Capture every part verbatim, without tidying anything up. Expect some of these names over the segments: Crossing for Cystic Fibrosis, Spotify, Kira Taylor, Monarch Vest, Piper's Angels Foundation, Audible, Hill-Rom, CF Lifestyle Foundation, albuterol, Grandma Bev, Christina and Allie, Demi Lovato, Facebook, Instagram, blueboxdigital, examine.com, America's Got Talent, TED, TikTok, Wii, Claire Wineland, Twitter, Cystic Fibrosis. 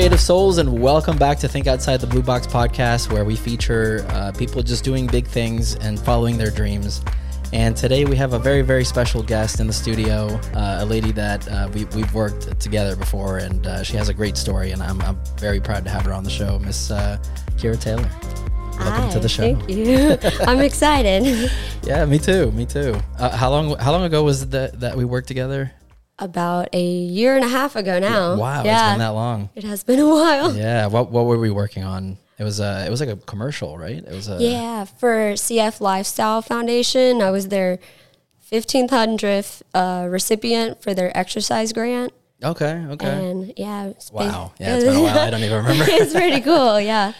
creative souls, and welcome back to Think Outside the Blue Box Podcast, where we feature uh, people just doing big things and following their dreams. And today we have a very, very special guest in the studio, uh, a lady that uh, we, we've worked together before, and uh, she has a great story, and I'm, I'm very proud to have her on the show, Miss uh, Kira Taylor. Welcome Hi, to the show. Thank you. I'm excited. Yeah, me too. Me too. Uh, how long How long ago was it that, that we worked together? About a year and a half ago now. Wow, yeah. It's been that long. It has been a while. Yeah. What What were we working on? It was a. It was like a commercial, right? It was a. Yeah, for C F Lifestyle Foundation. I was their fifteen hundredth uh, recipient for their exercise grant. Okay. Okay. And yeah. It was wow. Big. Yeah, it's been a while. I don't even remember. It's pretty cool. Yeah.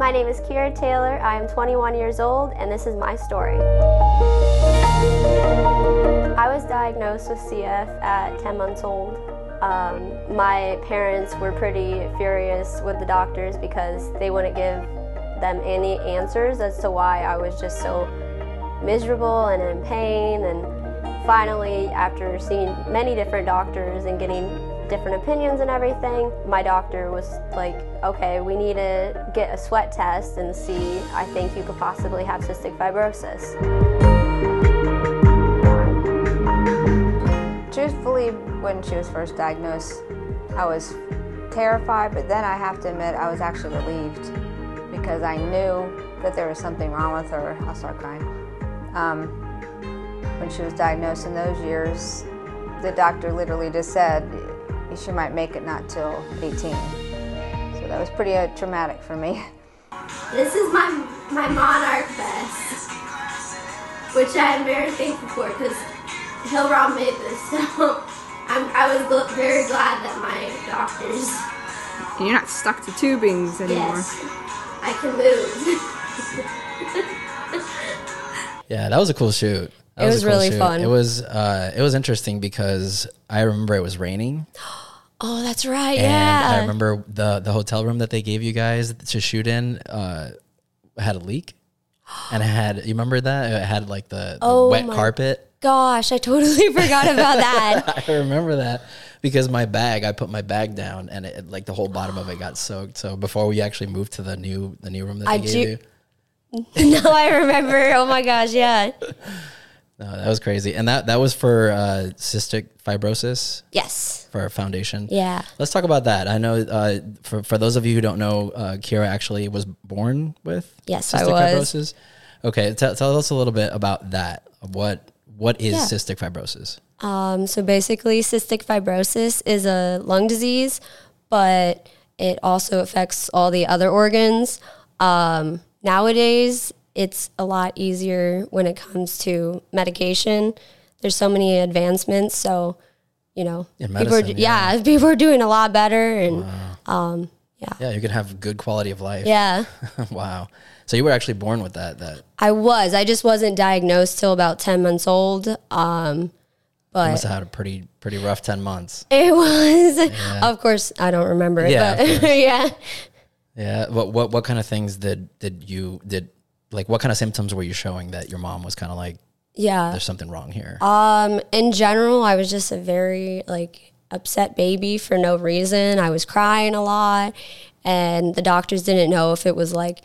My name is Kira Taylor. I am twenty-one years old, and this is my story. I was diagnosed with C F at ten months old. Um, my parents were pretty furious with the doctors because they wouldn't give them any answers as to why I was just so miserable and in pain. And finally, after seeing many different doctors and getting different opinions and everything, my doctor was like, okay, we need to get a sweat test and see, I think you could possibly have cystic fibrosis. Truthfully, when she was first diagnosed, I was terrified, but then I have to admit I was actually relieved because I knew that there was something wrong with her. I'll start crying. Um, when she was diagnosed in those years, the doctor literally just said, she might make it not till eighteen. So that was pretty uh, traumatic for me. This is my my Monarch Vest, which I am very thankful for because Hill-Rom made this, so I'm, I was gl- very glad that my doctors... You're not stuck to tubings anymore. Yes, I can move. Yeah, that was a cool shoot. That it was, was cool really shoot. fun. It was uh, it was interesting because I remember it was raining. Oh, that's right. And yeah. I remember the, the hotel room that they gave you guys to shoot in uh, had a leak. And it had, you remember that? It had like the, the oh wet carpet. Gosh, I totally forgot about that. I remember that because my bag, I put my bag down and it, like the whole bottom of it got soaked. So before we actually moved to the new the new room that they I gave do- you. No, I remember. Oh my gosh, yeah. No, that was crazy. And that, that was for uh, cystic fibrosis? Yes. For our foundation? Yeah. Let's talk about that. I know uh, for, for those of you who don't know, uh, Kira actually was born with yes, cystic I was. fibrosis. Okay, t- tell us a little bit about that. What What is yeah. cystic fibrosis? Um, so basically, cystic fibrosis is a lung disease, but it also affects all the other organs. Um, nowadays, it's a lot easier when it comes to medication. There's so many advancements, so you know, in medicine, people are, yeah. yeah, people are doing a lot better, and wow. um, yeah, yeah, you can have good quality of life. Yeah, wow. So you were actually born with that? That I was. I just wasn't diagnosed till about ten months old. Um, but you must have had a pretty pretty rough ten months. It was. Yeah. Of course, I don't remember it. Yeah, but yeah, yeah. What what what kind of things did did you did? Like, what kind of symptoms were you showing that your mom was kind of like, yeah, there's something wrong here? Um, in general, I was just a very, like, upset baby for no reason. I was crying a lot, and the doctors didn't know if it was, like,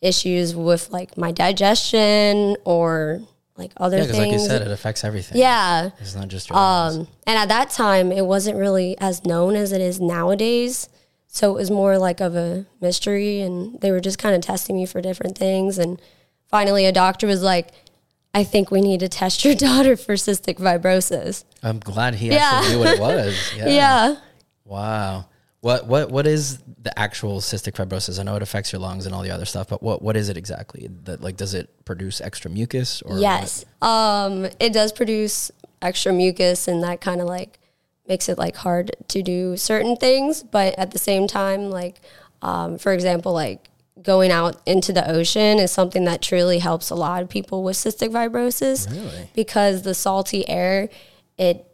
issues with, like, my digestion or, like, other yeah, things. Yeah, because like you said, it affects everything. Yeah. It's not just your um, illness. And at that time, it wasn't really as known as it is nowadays. So it was more like of a mystery, and they were just kind of testing me for different things. And finally a doctor was like, I think we need to test your daughter for cystic fibrosis. I'm glad he yeah. actually knew what it was. Yeah. yeah. Wow. What what what is the actual cystic fibrosis? I know it affects your lungs and all the other stuff, but what, what is it exactly? That like does it produce extra mucus or Yes. What? Um it does produce extra mucus, and that kind of like makes it like hard to do certain things. But at the same time, like, um, for example, like going out into the ocean is something that truly helps a lot of people with cystic fibrosis. Really? Because the salty air, it,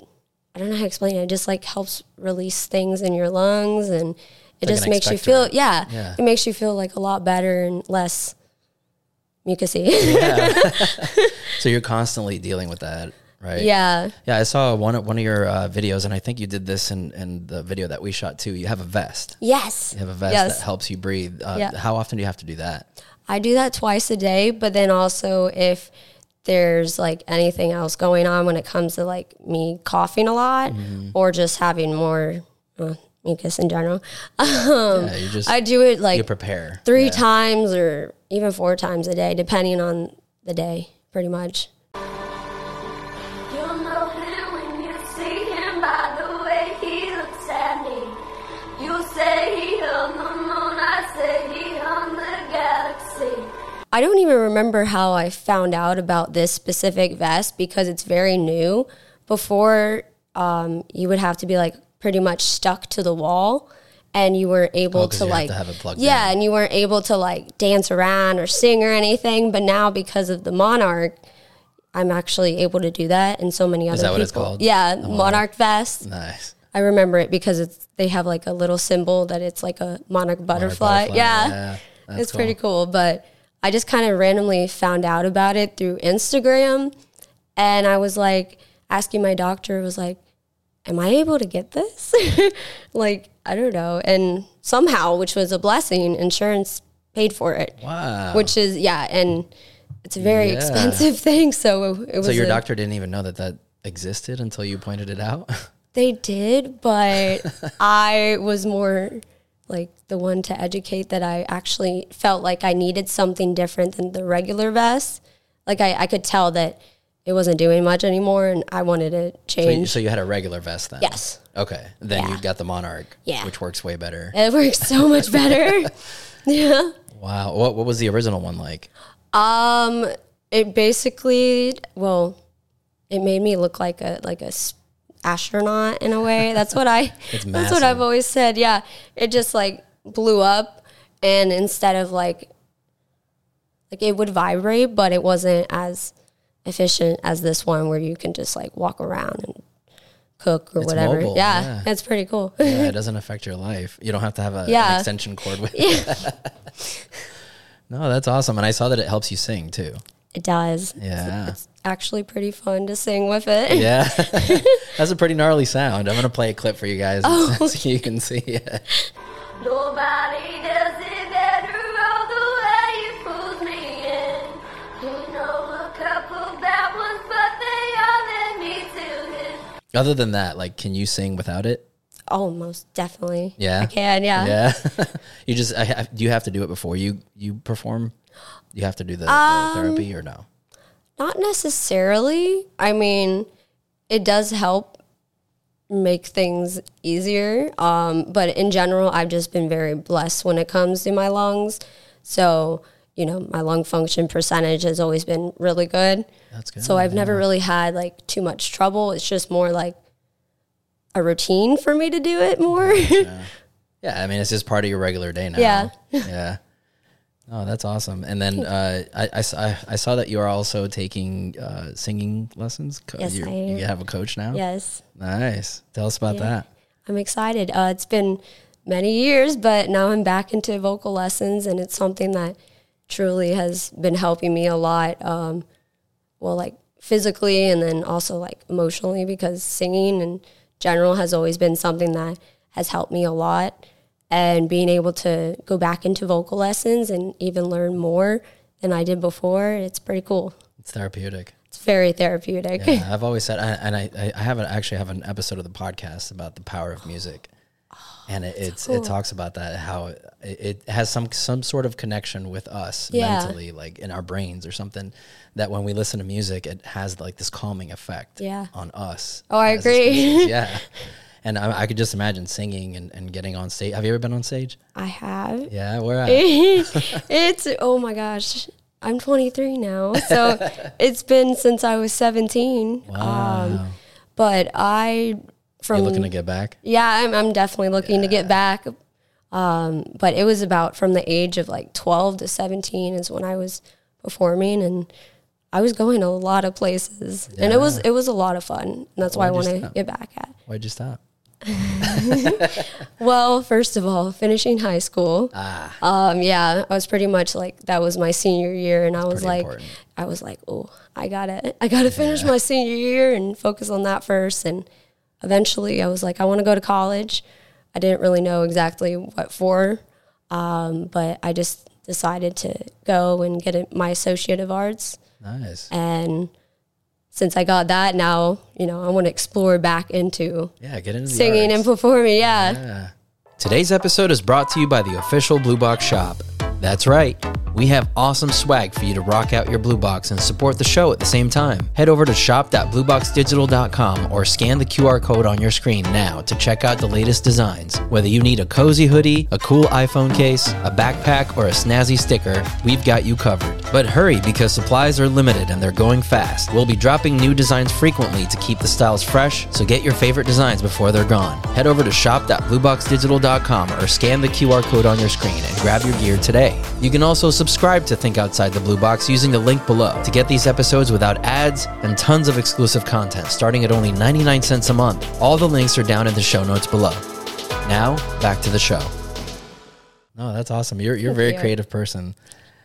I don't know how to explain it. It just like helps release things in your lungs, and it like just makes you feel, yeah, yeah, it makes you feel like a lot better and less mucousy. Yeah. So you're constantly dealing with that, right? Yeah. Yeah. I saw one, one of your uh, videos, and I think you did this in, in the video that we shot too. You have a vest. Yes. You have a vest yes. that helps you breathe. Uh, yeah. How often do you have to do that? I do that twice a day, but then also if there's like anything else going on when it comes to like me coughing a lot mm-hmm. or just having more uh, mucus in general. Um, yeah, you just, I do it like you prepare. three yeah. times or even four times a day, depending on the day, pretty much. You'll know him when you see him by the way he looks at me. You say he hung the moon, I say he hung the galaxy. I don't even remember how I found out about this specific vest because it's very new. Before, um, you would have to be like pretty much stuck to the wall, and you weren't able oh, to you like, have to have it plugged yeah, in. And you weren't able to like dance around or sing or anything. But now because of the Monarch, I'm actually able to do that, and so many other people. Is that what people. It's called? Yeah, Monarch. Monarch Vest. Nice. I remember it because it's they have like a little symbol that it's like a monarch butterfly. Monarch butterfly. Yeah, yeah it's cool. Pretty cool, but. I just kind of randomly found out about it through Instagram, and I was like asking my doctor, was like, am I able to get this? Like, I don't know. And somehow, which was a blessing, insurance paid for it. Wow. Which is, yeah, and it's a very yeah. expensive thing. So it was. So your a, doctor didn't even know that that existed until you pointed it out? They did, but I was more like the one to educate that I actually felt like I needed something different than the regular vest. Like I, I could tell that it wasn't doing much anymore, and I wanted to change. So you, so you had a regular vest then? Yes. Okay. Then yeah. you got the Monarch, yeah. which works way better. It works so much better. Yeah. Wow. What, what was the original one like? Um, it basically, well, it made me look like a, like a astronaut in a way. That's what I that's what I've always said. Yeah, it just like blew up, and instead of like like it would vibrate, but it wasn't as efficient as this one where you can just like walk around and cook or it's whatever mobile, yeah, yeah it's pretty cool. Yeah, it doesn't affect your life. You don't have to have a, yeah. an extension cord with it. No, that's awesome. And I saw that it helps you sing too. It does. Yeah. It's, it's actually pretty fun to sing with it. Yeah. That's a pretty gnarly sound. I'm going to play a clip for you guys oh, okay. so you can see it. Nobody does it better all the way you pulled me in. You know a couple bad ones, but they all let me do it. Other than that, like, can you sing without it? Oh, most definitely. Yeah? I can, yeah. Yeah. You just, I, I, do you have to do it before you, you perform? You have to do the, um, the therapy or no? Not necessarily. I mean, it does help make things easier. Um, but in general, I've just been very blessed when it comes to my lungs. So, you know, my lung function percentage has always been really good. That's good. So I've yeah. never really had like too much trouble. It's just more like a routine for me to do it more. Yeah. Yeah. I mean, it's just part of your regular day now. Yeah. Yeah. Oh, that's awesome. And then uh, I, I, I saw that you are also taking uh, singing lessons. Co- yes, I am. You have a coach now? Yes. Nice. Tell us about yeah. that. I'm excited. Uh, it's been many years, but now I'm back into vocal lessons, and it's something that truly has been helping me a lot. Um, well, like physically and then also like emotionally, because singing in general has always been something that has helped me a lot. And being able to go back into vocal lessons and even learn more than I did before, it's pretty cool. It's therapeutic. It's very therapeutic. Yeah, I've always said, and I, I have an, actually have an episode of the podcast about the power of music. Oh, and it, it's, cool. It talks about that, how it, it has some some sort of connection with us yeah. mentally, like in our brains or something, that when we listen to music, it has like this calming effect yeah. on us. Oh, I agree. Yeah. And I, I could just imagine singing and, and getting on stage. Have you ever been on stage? I have. Yeah, where at? It's, oh my gosh, I'm twenty-three now. So it's been since I was seventeen. Wow. Um, but I from, you're looking to get back? Yeah, I'm, I'm definitely looking yeah. to get back. Um, but it was about from the age of like twelve to seventeen is when I was performing, and I was going to a lot of places, yeah. and it was, it was a lot of fun. And that's why I want to get back at. Why'd you stop? Well, first of all, finishing high school. Ah. Um, yeah, I was pretty much like, that was my senior year, and I was like, important. I was like, oh, I gotta, I gotta finish yeah. my senior year and focus on that first. And eventually, I was like, I want to go to college. I didn't really know exactly what for, um, but I just decided to go and get a, my Associate of Arts. Nice. And since I got that, now, you know, I want to explore back into yeah, get into singing and performing. Yeah. yeah. Today's episode is brought to you by the official Blue Box shop. That's right. We have awesome swag for you to rock out your Blue Box and support the show at the same time. Head over to shop dot blue box digital dot com or scan the Q R code on your screen now to check out the latest designs. Whether you need a cozy hoodie, a cool iPhone case, a backpack, or a snazzy sticker, we've got you covered. But hurry, because supplies are limited and they're going fast. We'll be dropping new designs frequently to keep the styles fresh, so get your favorite designs before they're gone. Head over to shop dot blue box digital dot com or scan the Q R code on your screen and grab your gear today. You can also subscribe Subscribe to Think Outside the Blue Box using the link below to get these episodes without ads and tons of exclusive content starting at only ninety-nine cents a month. All the links are down in the show notes below. Now, back to the show. Oh, that's awesome. You're you're a very creative person.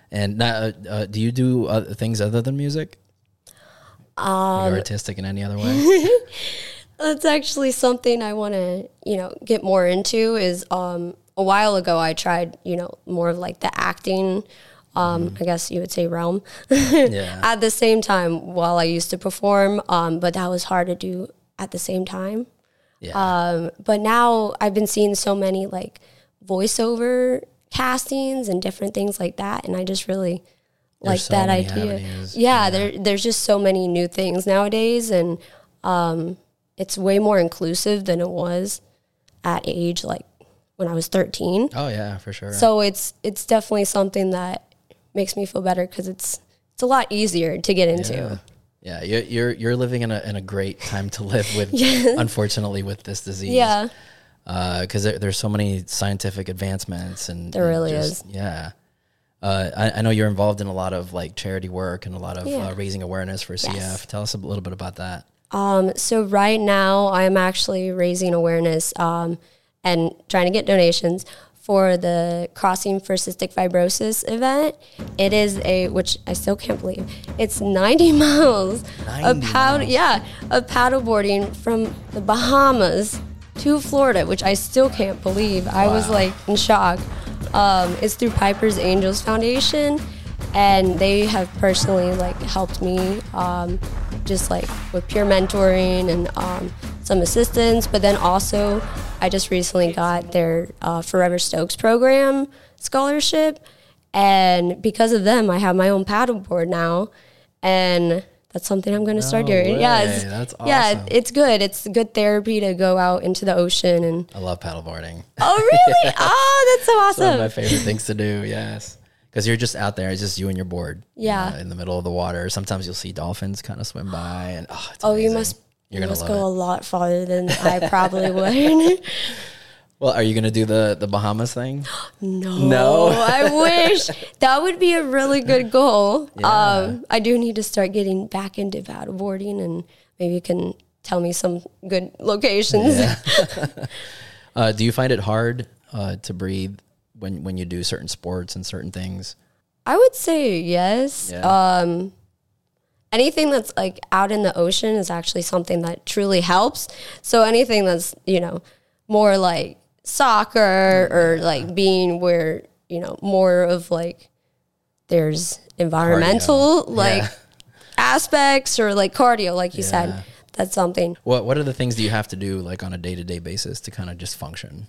And not, uh, do you do other things other than music? Um, Are you artistic in any other way? That's actually something I want to, you know, get more into is um, a while ago I tried, you know, more of like the acting Um, mm-hmm. I guess you would say realm yeah. at the same time while I used to perform. Um, but that was hard to do at the same time. Yeah. Um, but now I've been seeing so many like voiceover castings and different things like that. And I just really like so that idea. Avenues. Yeah, yeah. There, there's just so many new things nowadays. And um, it's way more inclusive than it was at age like when I was thirteen. Oh yeah, for sure. So it's, it's definitely something that makes me feel better because it's it's a lot easier to get into. Yeah, yeah. You're, you're you're living in a in a great time to live with. Yes. Unfortunately, with this disease. Yeah, because uh, there, there's so many scientific advancements, and there and really just, is. Yeah, uh, I, I know you're involved in a lot of like charity work and a lot of yeah. uh, raising awareness for C F. Yes. Tell us a little bit about that. Um, so right now I'm actually raising awareness um, and trying to get donations for the Crossing for Cystic Fibrosis event. It is a, which I still can't believe, it's ninety miles ninety of paddle, yeah, of paddleboarding from the Bahamas to Florida, which I still can't believe. Wow. I was like in shock. Um, it's through Piper's Angels Foundation, and they have personally like helped me um, just like with peer mentoring and um, some assistance, but then also I just recently got their uh, Forever Stokes program scholarship, and because of them, I have my own paddleboard now, and that's something I'm going to no start doing. Way. Yeah, it's, that's awesome. Yeah, it's good. It's good therapy to go out into the ocean, and I love paddleboarding. Oh, really? Yeah. Oh, that's so awesome. It's one of my favorite things to do. Yes, because you're just out there. It's just you and your board. Yeah, you know, in the middle of the water. Sometimes you'll see dolphins kind of swim by, and oh, it's oh, amazing. You must. You're going to go it. a lot farther than I probably would. Well, are you going to do the, the Bahamas thing? No. No? I wish. That would be a really good goal. Yeah. Um, I do need to start getting back into paddleboarding, and maybe you can tell me some good locations. Yeah. uh, do you find it hard uh, to breathe when, when you do certain sports and certain things? I would say yes. Yeah. Um Anything that's, like, out in the ocean is actually something that truly helps. So anything that's, you know, more like soccer or, like, being where, you know, more of, like, there's environmental, cardio. like, yeah. aspects or, like, cardio, like you yeah. said. That's something. What What are the things that you have to do, like, on a day-to-day basis to kind of just function?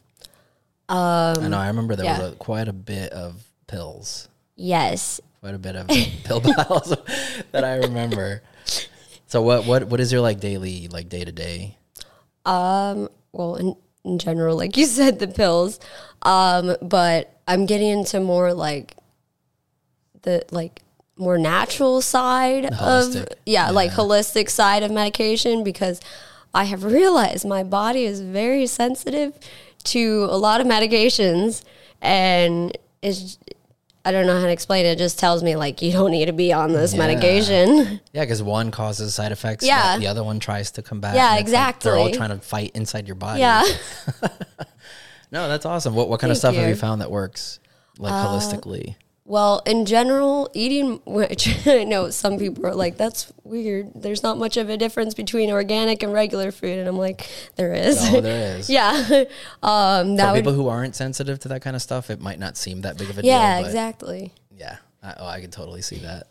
Um, I know. I remember there yeah. was a, quite a bit of pills. Yes, quite a bit of pill bottles that I remember. So what, what, what is your like daily, like day to day? Um, well, in, in general, like you said, the pills, um, but I'm getting into more like the, like more natural side holistic. of, yeah, yeah, like holistic side of medication, because I have realized my body is very sensitive to a lot of medications, and it's, I don't know how to explain it. It just tells me, like, you don't need to be on this yeah. medication. Yeah, because one causes side effects. Yeah. The other one tries to combat. Yeah, exactly. Like they're all trying to fight inside your body. Yeah. No, that's awesome. What what kind Thank of stuff you. have you found that works, like, uh, holistically? Well, in general, eating, which I know some people are like, that's weird. There's not much of a difference between organic and regular food. And I'm like, there is. Oh, there is. yeah. Um, that For would, people who aren't sensitive to that kind of stuff, it might not seem that big of a yeah, deal. Yeah, exactly. Yeah. I, oh, I could totally see that.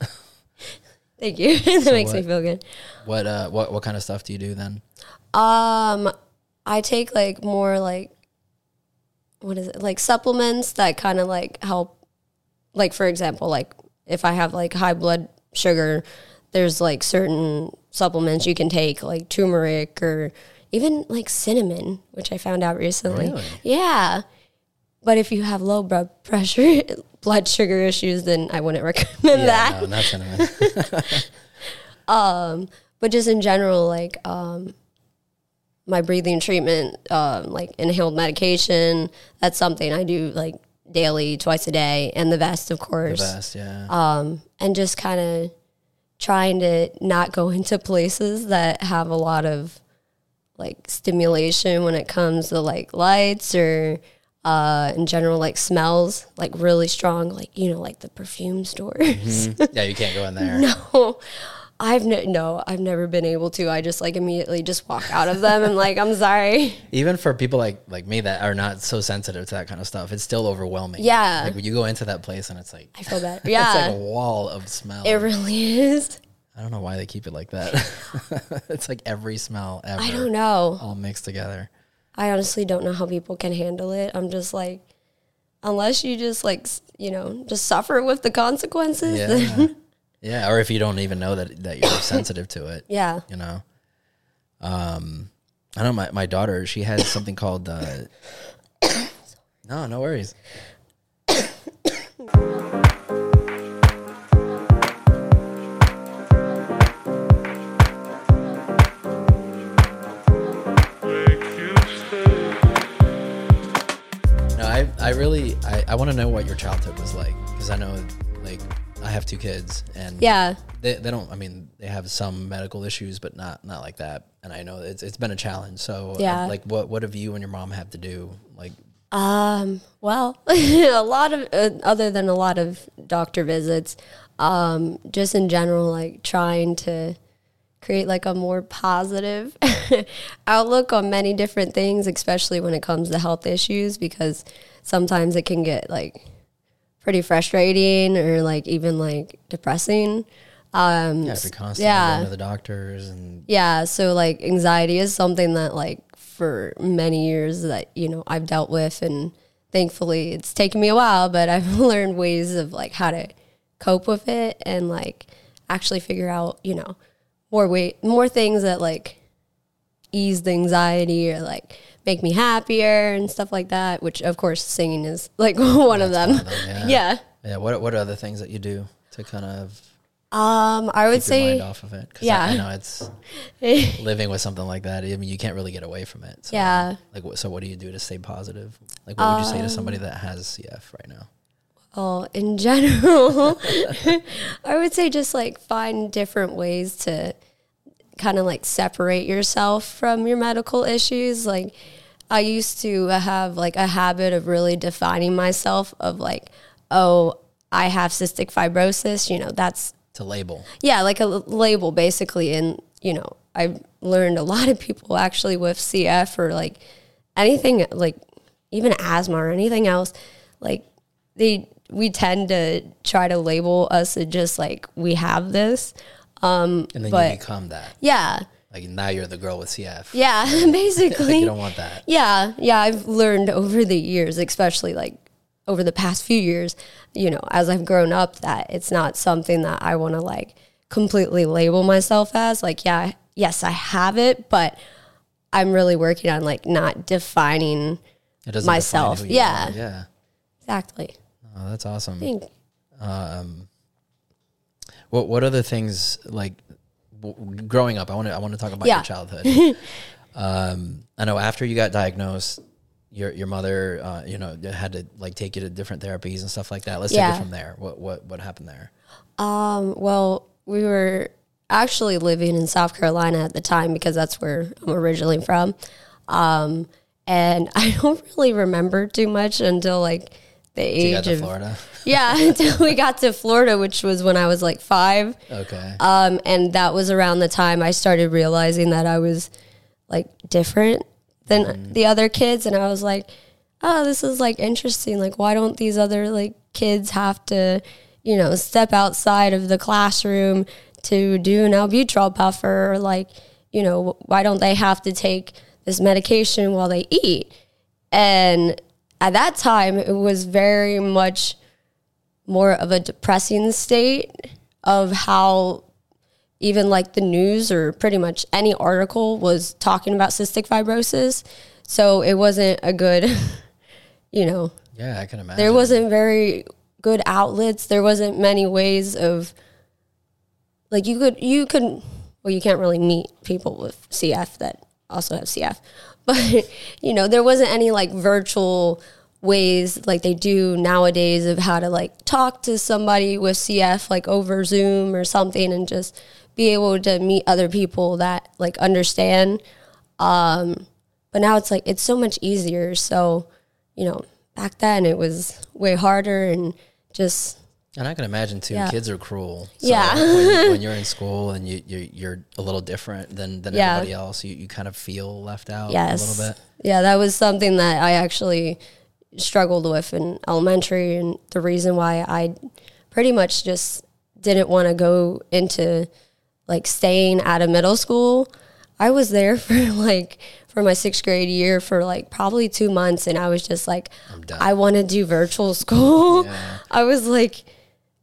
Thank you. that so makes what, me feel good. What, uh, what, what kind of stuff do you do then? Um, I take like more like, what is it? Like supplements that kind of like help. Like, for example, like, if I have, like, high blood sugar, there's, like, certain supplements you can take, like turmeric or even, like, cinnamon, which I found out recently. Really? Yeah. But if you have low blood pressure, blood sugar issues, then I wouldn't recommend yeah, that. No, not cinnamon. um, but just in general, like, um, my breathing treatment, um, like, inhaled medication, that's something I do, like, daily, twice a day, and the vest, of course. The vest, yeah. Um, and just kind of trying to not go into places that have a lot of, like, stimulation when it comes to, like, lights or, uh, in general, like, smells, like, really strong, like, you know, like the perfume stores. Mm-hmm. Yeah, you can't go in there. No. I've no, no, I've never been able to. I just like immediately just walk out of them. I'm like, I'm sorry. Even for people like, like me that are not so sensitive to that kind of stuff, it's still overwhelming. Yeah. Like when you go into that place and it's like, I feel that. Yeah. It's like a wall of smell. It really is. I don't know why they keep it like that. It's like every smell ever. I don't know. All mixed together. I honestly don't know how people can handle it. I'm just like, unless you just like, you know, just suffer with the consequences. Yeah. Then Yeah, or if you don't even know that, that you're sensitive to it. Yeah. You know? Um, I know my, my daughter, she has something called... Uh, no, no worries. No, I, I really... I, I want to know what your childhood was like, because I know, like... I have two kids, and yeah, they they don't. I mean, they have some medical issues, but not not like that. And I know it's it's been a challenge. So yeah, uh, like what what have you and your mom had to do? Like, um, well, a lot of uh, other than a lot of doctor visits, um, just in general, like trying to create like a more positive outlook on many different things, especially when it comes to health issues, because sometimes it can get like pretty frustrating or like even like depressing. Um, yeah, if you're constantly yeah. going to the doctors and yeah, so like anxiety is something that like for many years that you know I've dealt with, and thankfully it's taken me a while, but I've learned ways of like how to cope with it and like actually figure out you know more way more things that like ease the anxiety or like make me happier and stuff like that, which of course singing is like one That's of them. One of them yeah. yeah. Yeah. What What are other things that you do to kind of um I would keep say your mind off of it? Because yeah. I, I know it's living with something like that. I mean, you can't really get away from it. So, yeah. Like, so what do you do to stay positive? Like, what would you um, say to somebody that has C F right now? Well, in general, I would say just like find different ways to kind of like separate yourself from your medical issues. Like I used to have like a habit of really defining myself of like, oh, I have cystic fibrosis, you know, that's to label. Yeah. Like a l- label basically. And, you know, I've learned a lot of people actually with C F or like anything, like even asthma or anything else, like they, we tend to try to label us and just like, we have this. Um, and then but, you become that. Yeah. Like now you're the girl with C F. Yeah, right? Basically. Like you don't want that. Yeah. Yeah. I've learned over the years, especially like over the past few years, you know, as I've grown up, that it's not something that I want to like completely label myself as. Like, yeah, yes, I have it, but I'm really working on like not defining it doesn't myself. Define who you yeah. are. Yeah. Exactly. Oh, that's awesome. Thank you. Um, What what other things, like, growing up, I want to I want to talk about yeah. your childhood. um, I know after you got diagnosed, your your mother, uh, you know, had to like take you to different therapies and stuff like that. Let's yeah. take it from there. What what what happened there? Um, well, we were actually living in South Carolina at the time because that's where I'm originally from. Um, and I don't really remember too much until like the age you got to of Florida. Yeah, until we got to Florida, which was when I was like five. Okay. Um, and that was around the time I started realizing that I was like different than mm. the other kids. And I was like, oh, this is like interesting. Like, why don't these other like kids have to, you know, step outside of the classroom to do an albuterol puffer? Or like, you know, why don't they have to take this medication while they eat? And at that time, it was very much more of a depressing state of how even like the news or pretty much any article was talking about cystic fibrosis. So it wasn't a good, you know. Yeah, I can imagine. There wasn't very good outlets. There wasn't many ways of, like you could, you could, well, you can't really meet people with C F that also have C F. But, you know, there wasn't any like virtual ways like they do nowadays of how to like talk to somebody with C F like over Zoom or something and just be able to meet other people that like understand. Um, but now it's like it's so much easier. So, you know, back then it was way harder and just. And I can imagine too, yeah. kids are cruel. So yeah. when, when you're in school and you, you, you're a little different than, than yeah. everybody else, you, you kind of feel left out yes. a little bit. Yeah, that was something that I actually struggled with in elementary, and the reason why I pretty much just didn't want to go into like staying out of middle school. I was there for like, for my sixth grade year for like probably two months and I was just like, I want to do virtual school. yeah. I was like,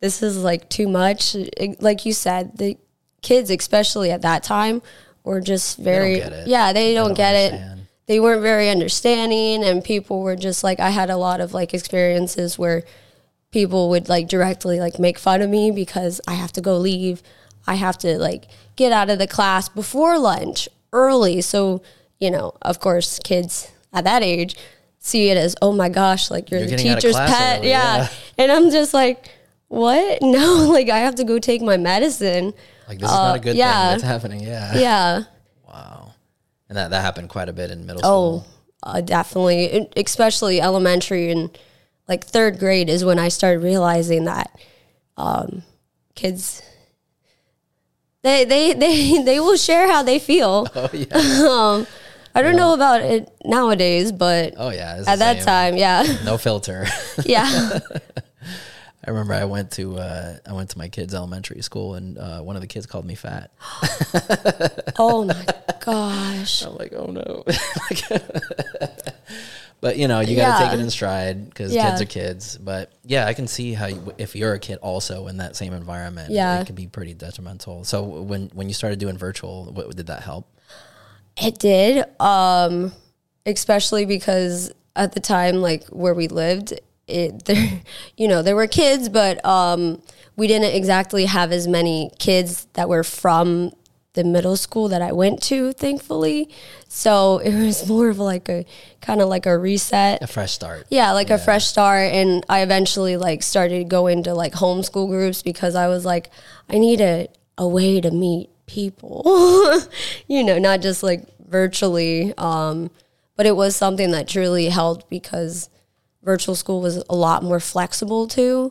this is like too much. It, like you said, the kids, especially at that time, were just very, they don't get it. yeah, they don't, they don't get understand. it. They weren't very understanding. And people were just like, I had a lot of like experiences where people would like directly like make fun of me because I have to go leave. I have to like get out of the class before lunch early. So, you know, of course, kids at that age see it as, oh my gosh, like you're, you're the teacher's pet. Early, yeah. yeah. And I'm just like, what? No, like I have to go take my medicine. Like this uh, is not a good yeah. thing that's happening. Yeah. Yeah. Wow. And that, that happened quite a bit in middle school. Oh, uh, definitely. It, especially elementary and like third grade is when I started realizing that um, kids, they, they, they, they will share how they feel. Oh, yeah. um, I don't yeah. know about it nowadays, but oh, yeah, at that time, yeah. No filter. yeah. I remember I went to uh, I went to my kids' elementary school, and uh, one of the kids called me fat. Oh, my gosh. I'm like, oh, no. But, you know, you got to yeah. take it in stride because yeah. kids are kids. But, yeah, I can see how you, if you're a kid also in that same environment, yeah. it can be pretty detrimental. So when, when you started doing virtual, what, did that help? It did, um, especially because at the time, like where we lived, it there, you know, there were kids, but um, we didn't exactly have as many kids that were from the middle school that I went to, thankfully. So it was more of like a kind of like a reset, a fresh start. Yeah, like yeah. a fresh start. And I eventually like started going to like homeschool groups because I was like, I need a, a way to meet people, you know, not just like virtually, um, but it was something that truly helped because virtual school was a lot more flexible too.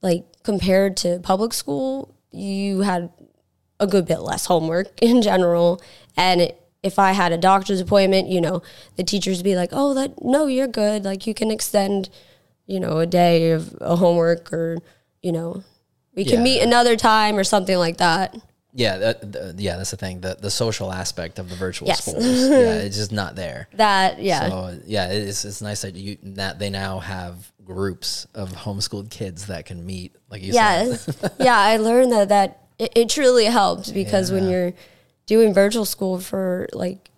Like compared to public school, you had a good bit less homework in general. And it, if I had a doctor's appointment, you know, the teachers would be like, oh, that no, you're good. Like you can extend, you know, a day of a homework or, you know, we can yeah. meet another time or something like that. Yeah, that, the, yeah, that's the thing. The the social aspect of the virtual yes. schools, yeah, it's just not there. That, yeah, so yeah, it's it's nice that you that they now have groups of homeschooled kids that can meet, like you yes. said. yeah, I learned that that it, it truly helps because yeah. when you're doing virtual school for like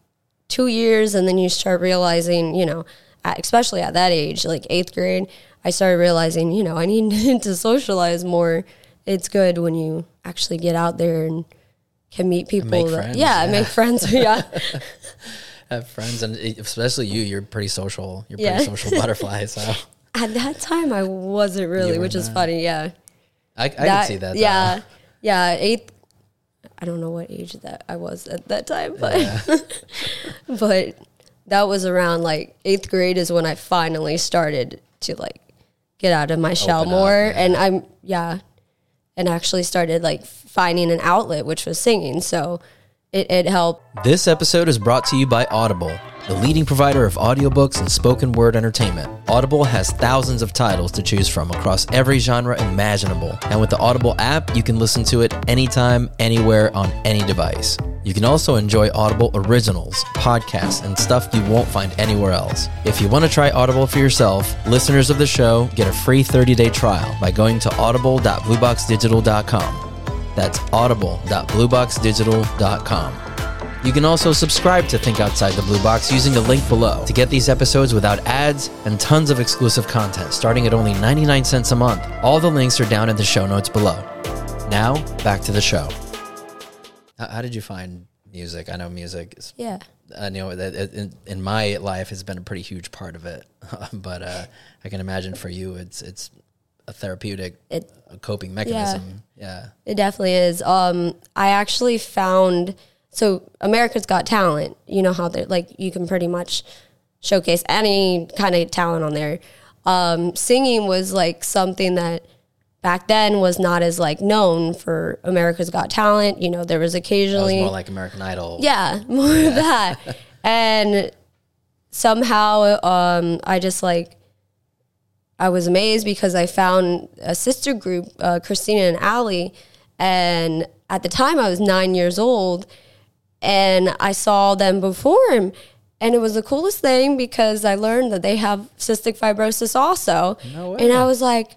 two years, and then you start realizing, you know, especially at that age, like eighth grade, I started realizing, you know, I need to socialize more. It's good when you actually get out there and can meet people. Make that, friends, yeah, yeah, make friends. Yeah. Have friends, and especially you, you're pretty social. You're yeah. pretty social butterfly. So at that time, I wasn't really, which is funny. Yeah, I, I that, could see that. Yeah, time. yeah. Eighth, I don't know what age that I was at that time, but yeah. but that was around like eighth grade is when I finally started to like get out of my Open shell more, up, yeah. and I'm yeah, and actually started like finding an outlet, which was singing. So. It, it helped. This episode is brought to you by Audible, the leading provider of audiobooks and spoken word entertainment. Audible has thousands of titles to choose from across every genre imaginable. And with the Audible app, you can listen to it anytime, anywhere, on any device. You can also enjoy Audible originals, podcasts, and stuff you won't find anywhere else. If you want to try Audible for yourself, listeners of the show get a free thirty-day trial by going to audible dot blue box digital dot com. That's audible dot blue box digital dot com. You can also subscribe to Think Outside the Blue Box using the link below to get these episodes without ads and tons of exclusive content starting at only ninety-nine cents a month. All the links are down in the show notes below. Now, back to the show. How did you find music? I know music is, yeah. I know that in, in my life has been a pretty huge part of it, but uh, I can imagine for you it's it's a therapeutic it, a coping mechanism. Yeah, yeah, it definitely is. Um, I actually found, so America's Got Talent, you know how they're like, you can pretty much showcase any kind of talent on there. Um, singing was like something that back then was not as like known for America's Got Talent. You know, there was occasionally. That was more like American Idol. Yeah, more yeah. of that. And somehow um, I just like, I was amazed because I found a sister group, uh, Christina and Allie, and at the time I was nine years old, and I saw them perform, and it was the coolest thing because I learned that they have cystic fibrosis also, no way. And I was like,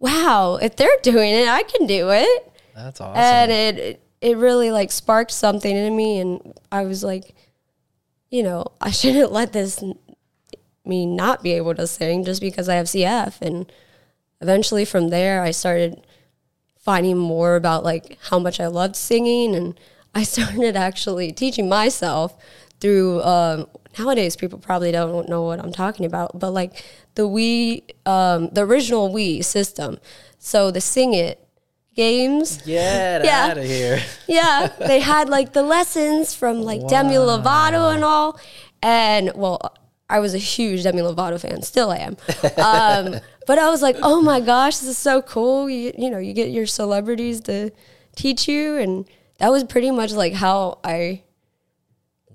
wow, if they're doing it, I can do it. That's awesome. And it it really like sparked something in me, and I was like, you know, I shouldn't let this me not be able to sing just because I have C F. And eventually from there I started finding more about like how much I loved singing, and I started actually teaching myself through um nowadays people probably don't know what I'm talking about, but like the Wii um the original Wii system, so the Sing It games. Get yeah. out of here. Yeah, they had like the lessons from like wow. Demi Lovato and all, and well, I was a huge Demi Lovato fan. Still I am. Um, but I was like, oh my gosh, this is so cool. You, you know, you get your celebrities to teach you. And that was pretty much like how I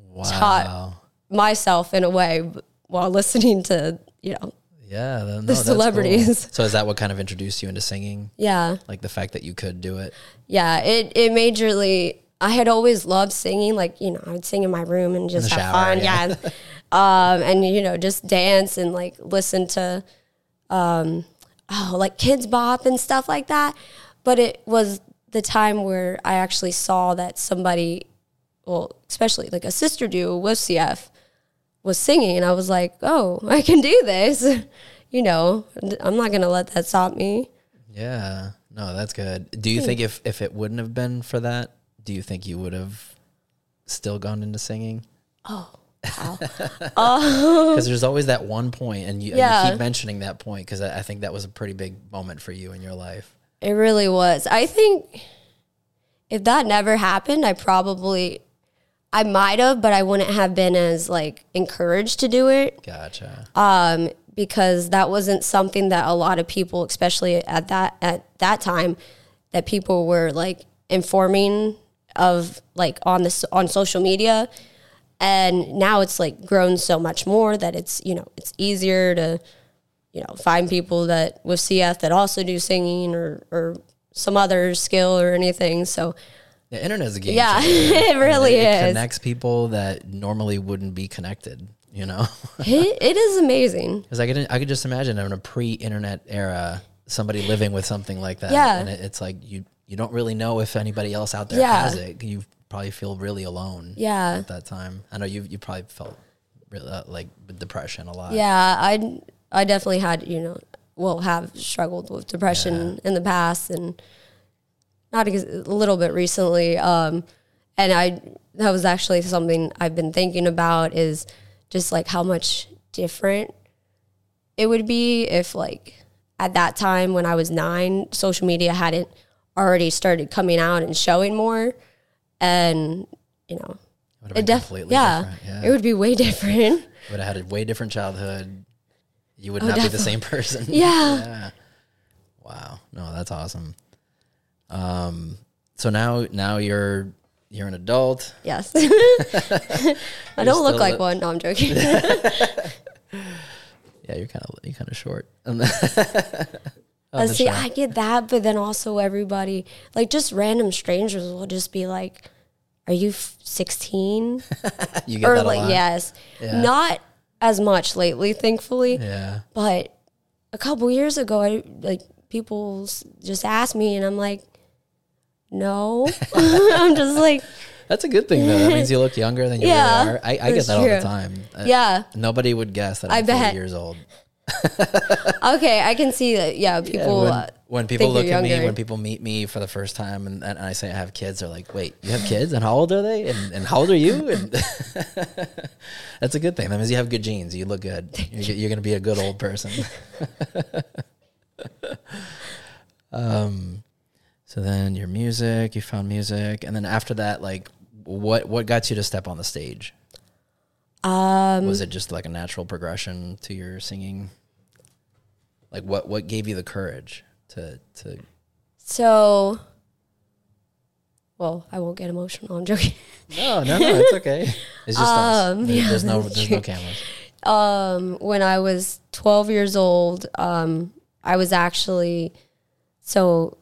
wow. taught myself in a way while listening to, you know, yeah, no, the celebrities. That's cool. So is that what kind of introduced you into singing? Yeah. Like the fact that you could do it? Yeah, it, it majorly, I had always loved singing. Like, you know, I would sing in my room and just have shower, fun. Yeah. yeah. Um, and, you know, just dance and, like, listen to, um, oh, like, Kids Bop and stuff like that. But it was the time where I actually saw that somebody, well, especially, like, a sister duo with C F was singing. And I was like, oh, I can do this. You know, I'm not going to let that stop me. Yeah. No, that's good. Do you think if, if it wouldn't have been for that, do you think you would have still gone into singing? Oh, because there's always that one point, and you, yeah. and you keep mentioning that point because I, I think that was a pretty big moment for you in your life. It really was. I think if that never happened, I probably, I might have, but I wouldn't have been as like encouraged to do it. Gotcha. Um, because that wasn't something that a lot of people, especially at that at that time, that people were like informing of like on the on social media. And now it's like grown so much more that it's, you know, it's easier to, you know, find people that with C F that also do singing or, or some other skill or anything. So the internet is a game. Yeah, it really it, it is. It connects people that normally wouldn't be connected, you know. it, it is amazing. Because I could, I could just imagine in a pre-internet era, somebody living with something like that. Yeah. And it, it's like you, you don't really know if anybody else out there yeah. has it. You've probably feel really alone yeah. at that time. I know you you probably felt really, uh, like depression a lot. Yeah, I, I definitely had, you know, well, have struggled with depression yeah. in the past, and not ex- a little bit recently. Um, and I, that was actually something I've been thinking about, is just like how much different it would be if, like, at that time when I was nine, social media hadn't already started coming out and showing more. And, you know, it, it definitely, yeah, yeah, it would be way different. Would have had a way different childhood. You would oh, not definitely. be the same person. Yeah. yeah. Wow. No, that's awesome. Um, so now, now you're, you're an adult. Yes. I don't look like li- one. No, I'm joking. Yeah, you're kind of you kind of short. uh, see, shot. I get that, but then also everybody, like just random strangers will just be like, "Are you sixteen?" You get or that like, a lot. Yes, yeah. Not as much lately, thankfully. Yeah. But a couple years ago, I like people just asked me, and I'm like, "No," I'm just like. That's a good thing, though. That means you look younger than you yeah, really are. I, I get that true. all the time. Yeah. Nobody would guess that I'm forty years old. Okay, I can see that. Yeah, people. Yeah, when, when people look at me, when people meet me for the first time, and, and I say I have kids, they're like, "Wait, you have kids? And how old are they? And, and how old are you?" And that's a good thing. That means you have good genes. You look good. You're, you're going to be a good old person. um. So then your music, you found music, and then after that, like, what what got you to step on the stage? Um, was it just like a natural progression to your singing? Like, what what gave you the courage to to? So, well, I won't get emotional. I'm joking. No, no, no, it's okay. It's just um, us. There, yeah, there's no there's no cameras. Um, when I was twelve years old, um, I was actually so.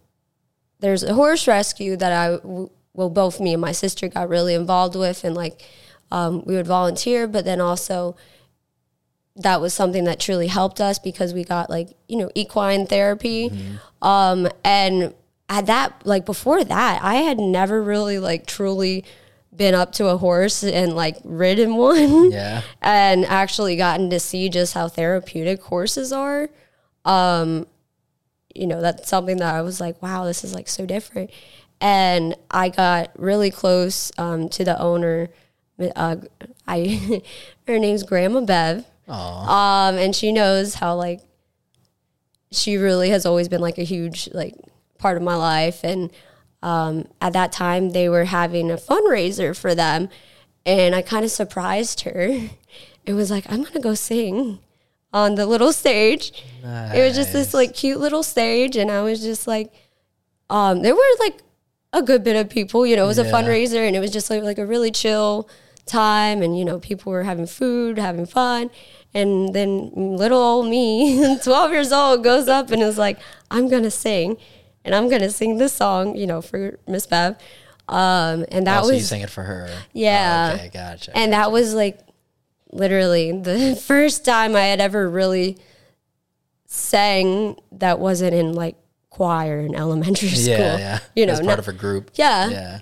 There's a horse rescue that I, well, both me and my sister got really involved with, and like um, we would volunteer, but then also that was something that truly helped us because we got like, you know, equine therapy. Mm-hmm. Um, and at that, like before that, I had never really like truly been up to a horse and like ridden one yeah. and actually gotten to see just how therapeutic horses are. Um You know, that's something that I was like, wow, this is like so different. And I got really close um, to the owner. Uh, I her name's Grandma Bev. Aww. Um, and she knows how like she really has always been like a huge like part of my life. And um, at that time, they were having a fundraiser for them, and I kind of surprised her. It was like, I'm gonna go sing on the little stage. Nice. It was just this like cute little stage, and I was just like, um, there were like a good bit of people, you know, it was yeah. a fundraiser, and it was just like, like a really chill time, and you know, people were having food, having fun, and then little old me, twelve years old, goes up and is like, I'm gonna sing, and I'm gonna sing this song, you know, for Miss Bev, um, and that oh, was- so you sang it for her. Yeah. Oh, okay, gotcha. And that was like, literally the first time I had ever really sang that wasn't in like choir in elementary school. Yeah, yeah. You know, as part not, of a group. Yeah. Yeah.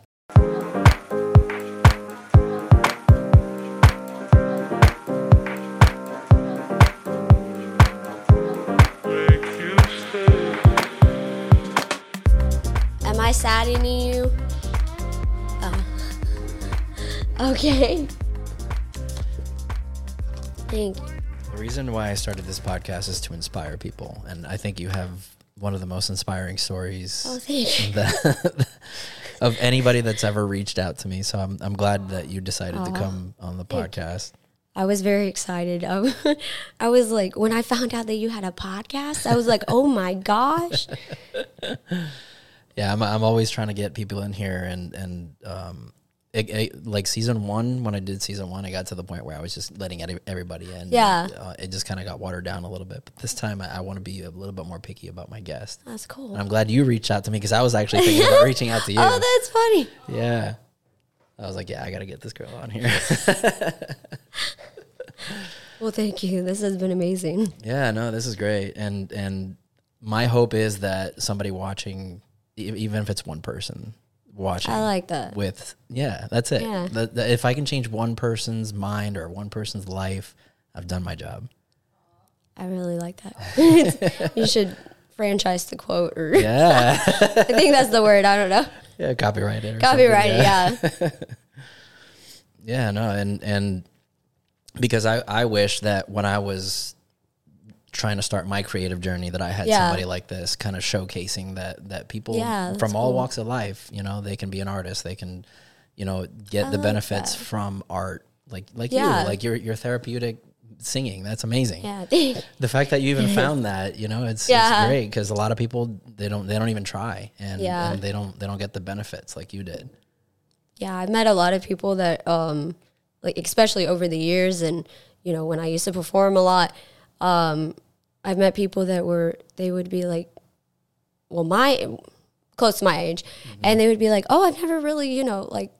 Am I saddening you? Oh. Okay. The reason why I started this podcast is to inspire people, and I think you have one of the most inspiring stories oh, thank you. That, of anybody that's ever reached out to me. So I'm I'm glad that you decided uh, to come on the podcast. I was very excited. I, I was like, when I found out that you had a podcast, I was like, oh my gosh. Yeah, I'm I'm always trying to get people in here, and and um. It, it, like season one, when I did season one, I got to the point where I was just letting everybody in. Yeah. And, uh, it just kind of got watered down a little bit. But this time, I, I want to be a little bit more picky about my guests. That's cool. And I'm glad you reached out to me, because I was actually thinking about reaching out to you. Oh, that's funny. Yeah. I was like, yeah, I got to get this girl on here. Well, thank you. This has been amazing. Yeah, no, this is great. And, and my hope is that somebody watching, even if it's one person, watching. I like that. With yeah, that's it. Yeah. The, the, if I can change one person's mind or one person's life, I've done my job. I really like that. You should franchise the quote. Or yeah. I think that's the word. I don't know. Yeah, copyrighted. Copyrighted, yeah. Yeah. Yeah, no, and, and because I, I wish that when I was trying to start my creative journey that I had yeah. somebody like this kind of showcasing that, that people yeah, from all cool. walks of life, you know, they can be an artist. They can, you know, get I the benefits that. From art. Like, like yeah. you, like your, your therapeutic singing. That's amazing. Yeah. The fact that you even found that, you know, it's, yeah. it's great because a lot of people, they don't, they don't even try and, yeah. and they don't, they don't get the benefits like you did. Yeah. I've met a lot of people that, um, like, especially over the years. And, you know, when I used to perform a lot, Um, I've met people that were, they would be like, well, my, close to my age. Mm-hmm. And they would be like, oh, I've never really, you know, like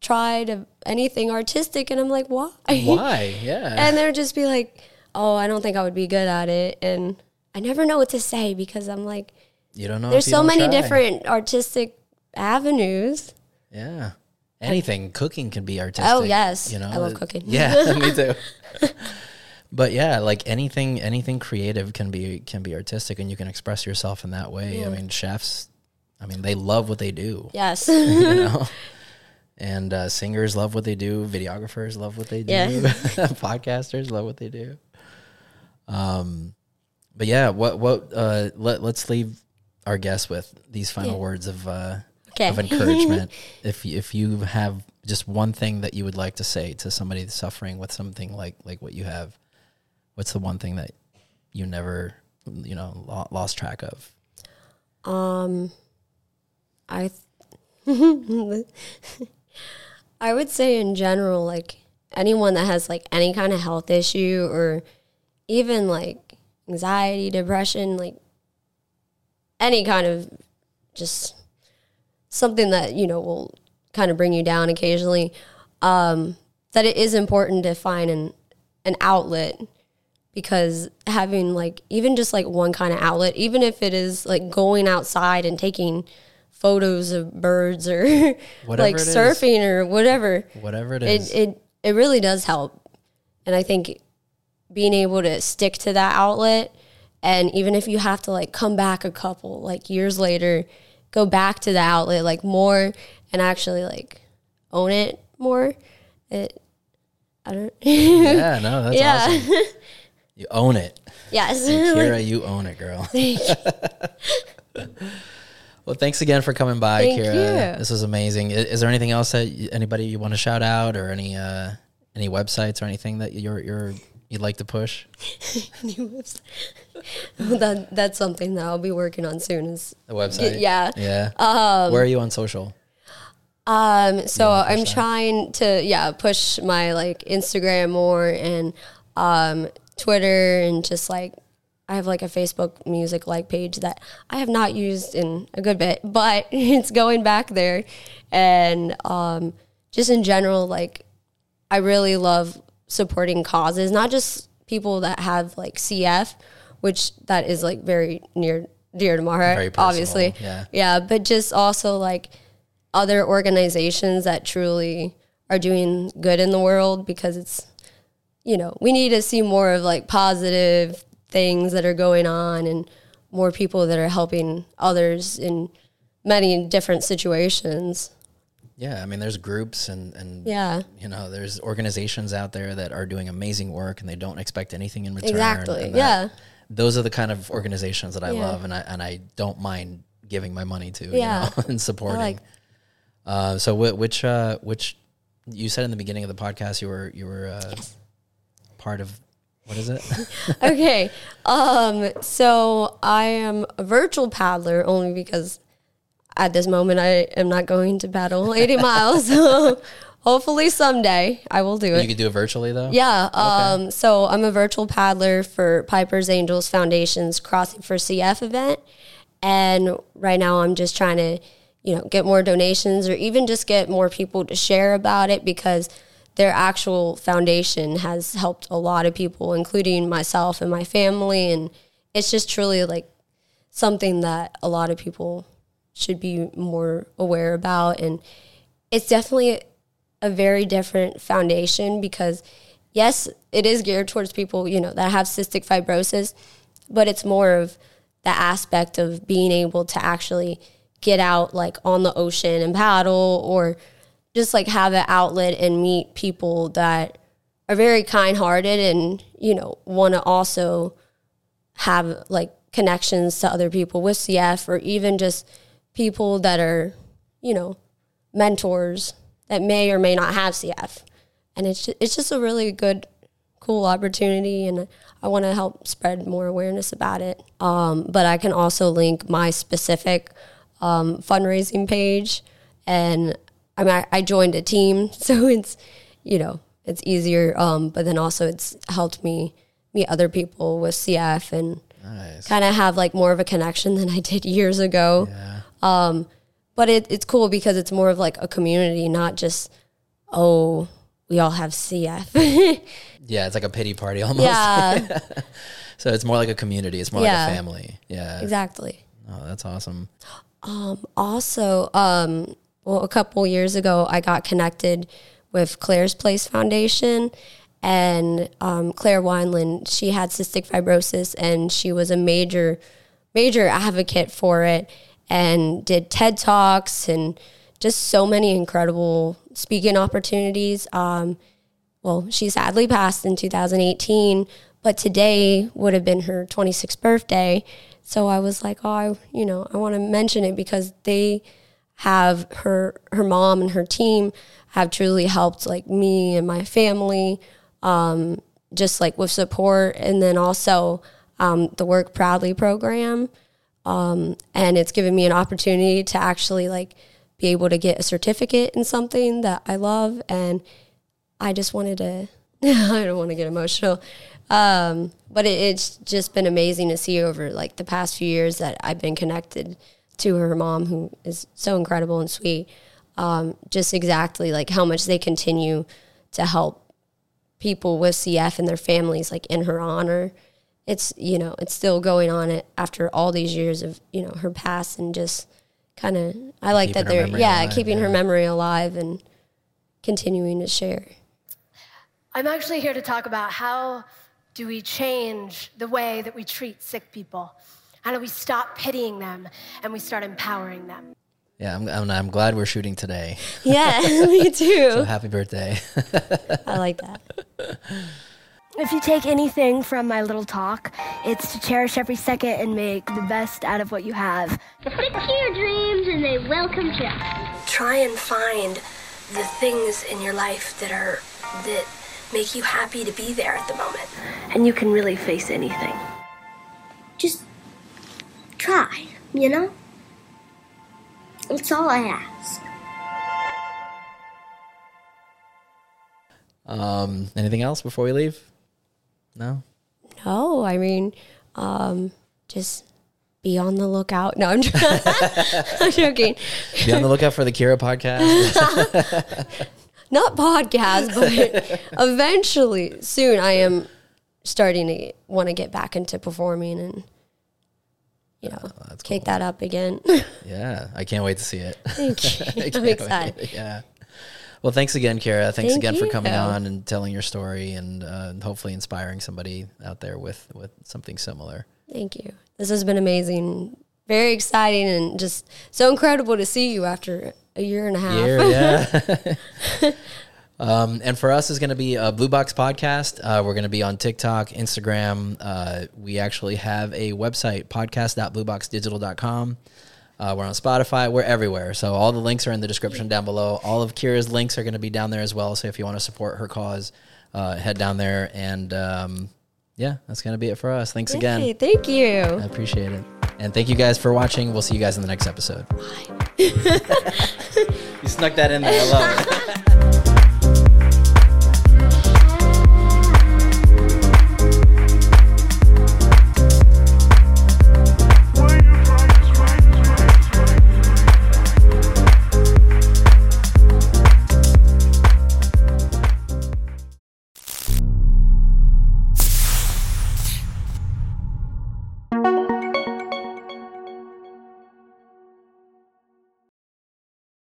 tried a, anything artistic. And I'm like, why? Why? Yeah. And they'd just be like, oh, I don't think I would be good at it. And I never know what to say because I'm like, you don't know. There's so many try. different artistic avenues. Yeah. Anything. I, cooking can be artistic. Oh, yes. You know, I love cooking. Yeah, me too. But yeah, like anything, anything creative can be can be artistic, and you can express yourself in that way. Yeah. I mean, chefs, I mean, they love what they do. Yes, you know? And uh, singers love what they do. Videographers love what they do. Yeah. Podcasters love what they do. Um, but yeah, what what uh, let let's leave our guests with these final yeah. words of uh, okay. of encouragement. if if you have just one thing that you would like to say to somebody suffering with something like like what you have. What's the one thing that you never, you know, lost track of? Um, I, th- I would say in general, like anyone that has like any kind of health issue or even like anxiety, depression, like any kind of just something that, you know, will kind of bring you down occasionally, um, that it is important to find an, an outlet. Because having, like, even just, like, one kind of outlet, even if it is, like, going outside and taking photos of birds or, like, surfing is. Or whatever. Whatever it, it is. It it really does help. And I think being able to stick to that outlet, and even if you have to, like, come back a couple, like, years later, go back to the outlet, like, more and actually, like, own it more. It, I don't. Yeah, no, that's yeah. awesome. You own it. Yes. And Kira, you own it, girl. Thank you. Well, thanks again for coming by, Thank Kira. You. This was amazing. Is, is there anything else that you, anybody you want to shout out or any uh, any websites or anything that you're, you're, you'd like to push? Any website? Well, that, that's something that I'll be working on soon. Is the website? Yeah. Yeah. Um, Where are you on social? Um. So I'm that? trying to, yeah, push my, like, Instagram more and um. Twitter, and just like I have like a Facebook music like page that I have not used in a good bit, but it's going back there. And um just in general, like I really love supporting causes, not just people that have like C F, which that is like very near dear to my heart, very personal, obviously. Yeah. Yeah, but just also like other organizations that truly are doing good in the world, because it's, you know, we need to see more of like positive things that are going on and more people that are helping others in many different situations. Yeah. I mean, there's groups and, and yeah. you know, there's organizations out there that are doing amazing work and they don't expect anything in return. Exactly. And that, yeah. Those are the kind of organizations that I yeah. love and I, and I don't mind giving my money to, yeah. you know, and supporting. Like- uh, so wh- which, uh, which you said in the beginning of the podcast, you were, you were, uh, yes. part of, what is it? Okay. Um, so I am a virtual paddler only because at this moment I am not going to paddle eighty miles. Hopefully someday I will do it. You could do it virtually though? Yeah. Um, okay. So I'm a virtual paddler for Piper's Angels Foundation's Crossing for C F event. And right now I'm just trying to, you know, get more donations or even just get more people to share about it, because their actual foundation has helped a lot of people, including myself and my family. And it's just truly like something that a lot of people should be more aware about. And it's definitely a very different foundation because, yes, it is geared towards people, you know, that have cystic fibrosis, but it's more of the aspect of being able to actually get out like on the ocean and paddle, or just like have an outlet and meet people that are very kind-hearted and, you know, want to also have like connections to other people with C F, or even just people that are, you know, mentors that may or may not have C F. And it's just, it's just a really good, cool opportunity, and I want to help spread more awareness about it. Um, but I can also link my specific um, fundraising page, and I mean, I, I joined a team, so it's, you know, it's easier. Um, but then also it's helped me meet other people with C F and nice. Kind of have like more of a connection than I did years ago. Yeah. Um, but it, it's cool because it's more of like a community, not just, oh, we all have C F. Yeah, it's like a pity party almost. Yeah. So it's more like a community. It's more yeah. like a family. Yeah, exactly. Oh, that's awesome. Um, also, um, well, a couple years ago, I got connected with Claire's Place Foundation, and um, Claire Wineland, she had cystic fibrosis, and she was a major, major advocate for it, and did TED Talks and just so many incredible speaking opportunities. Um, well, she sadly passed in two thousand eighteen, but today would have been her twenty-sixth birthday. So I was like, oh, I, you know, I want to mention it because they have her, her mom and her team have truly helped like me and my family, um, just like with support. And then also um, the Work Proudly program. Um, and it's given me an opportunity to actually like be able to get a certificate in something that I love. And I just wanted to, I don't want to get emotional. Um, but it, it's just been amazing to see over like the past few years that I've been connected to her mom, who is so incredible and sweet. Um, just exactly like how much they continue to help people with C F and their families, like in her honor. It's, you know, it's still going on it after all these years of, you know, her past, and just kind of, I like keeping that they're, yeah, alive, keeping yeah. her memory alive and continuing to share. I'm actually here to talk about how do we change the way that we treat sick people? How do we stop pitying them and we start empowering them? Yeah, I'm, I'm, I'm glad we're shooting today. Yeah, me too. So happy birthday. I like that. If you take anything from my little talk, it's to cherish every second and make the best out of what you have. Stick to your dreams and they will come true. Try and find the things in your life that are that make you happy to be there at the moment. And you can really face anything. Just try, you know? That's all I ask. Um, anything else before we leave? No? No, I mean, um, just be on the lookout. No, I'm, trying. I'm joking. Be on the lookout for the Kira podcast. Not podcast, but eventually, soon, I am starting to want to get back into performing and, you know, oh, that's kick cool. that up again. Yeah, I can't wait to see it. Thank you. I'm excited. Yeah. Well, thanks again, Kira. Thanks Thank again you. for coming on and telling your story, and uh, hopefully inspiring somebody out there with, with something similar. Thank you. This has been amazing. Very exciting, and just so incredible to see you after a year and a half. Year, yeah. Um, and for us, it's going to be a Blue Box podcast. Uh, we're going to be on TikTok, Instagram. Uh, we actually have a website, podcast dot blue box digital dot com. Uh, we're on Spotify. We're everywhere. So all the links are in the description down below. All of Kira's links are going to be down there as well. So if you want to support her cause, uh, head down there. And um, yeah, that's going to be it for us. Thanks Yay, again. Thank you. I appreciate it. And thank you guys for watching. We'll see you guys in the next episode. Bye. You snuck that in there. I love it.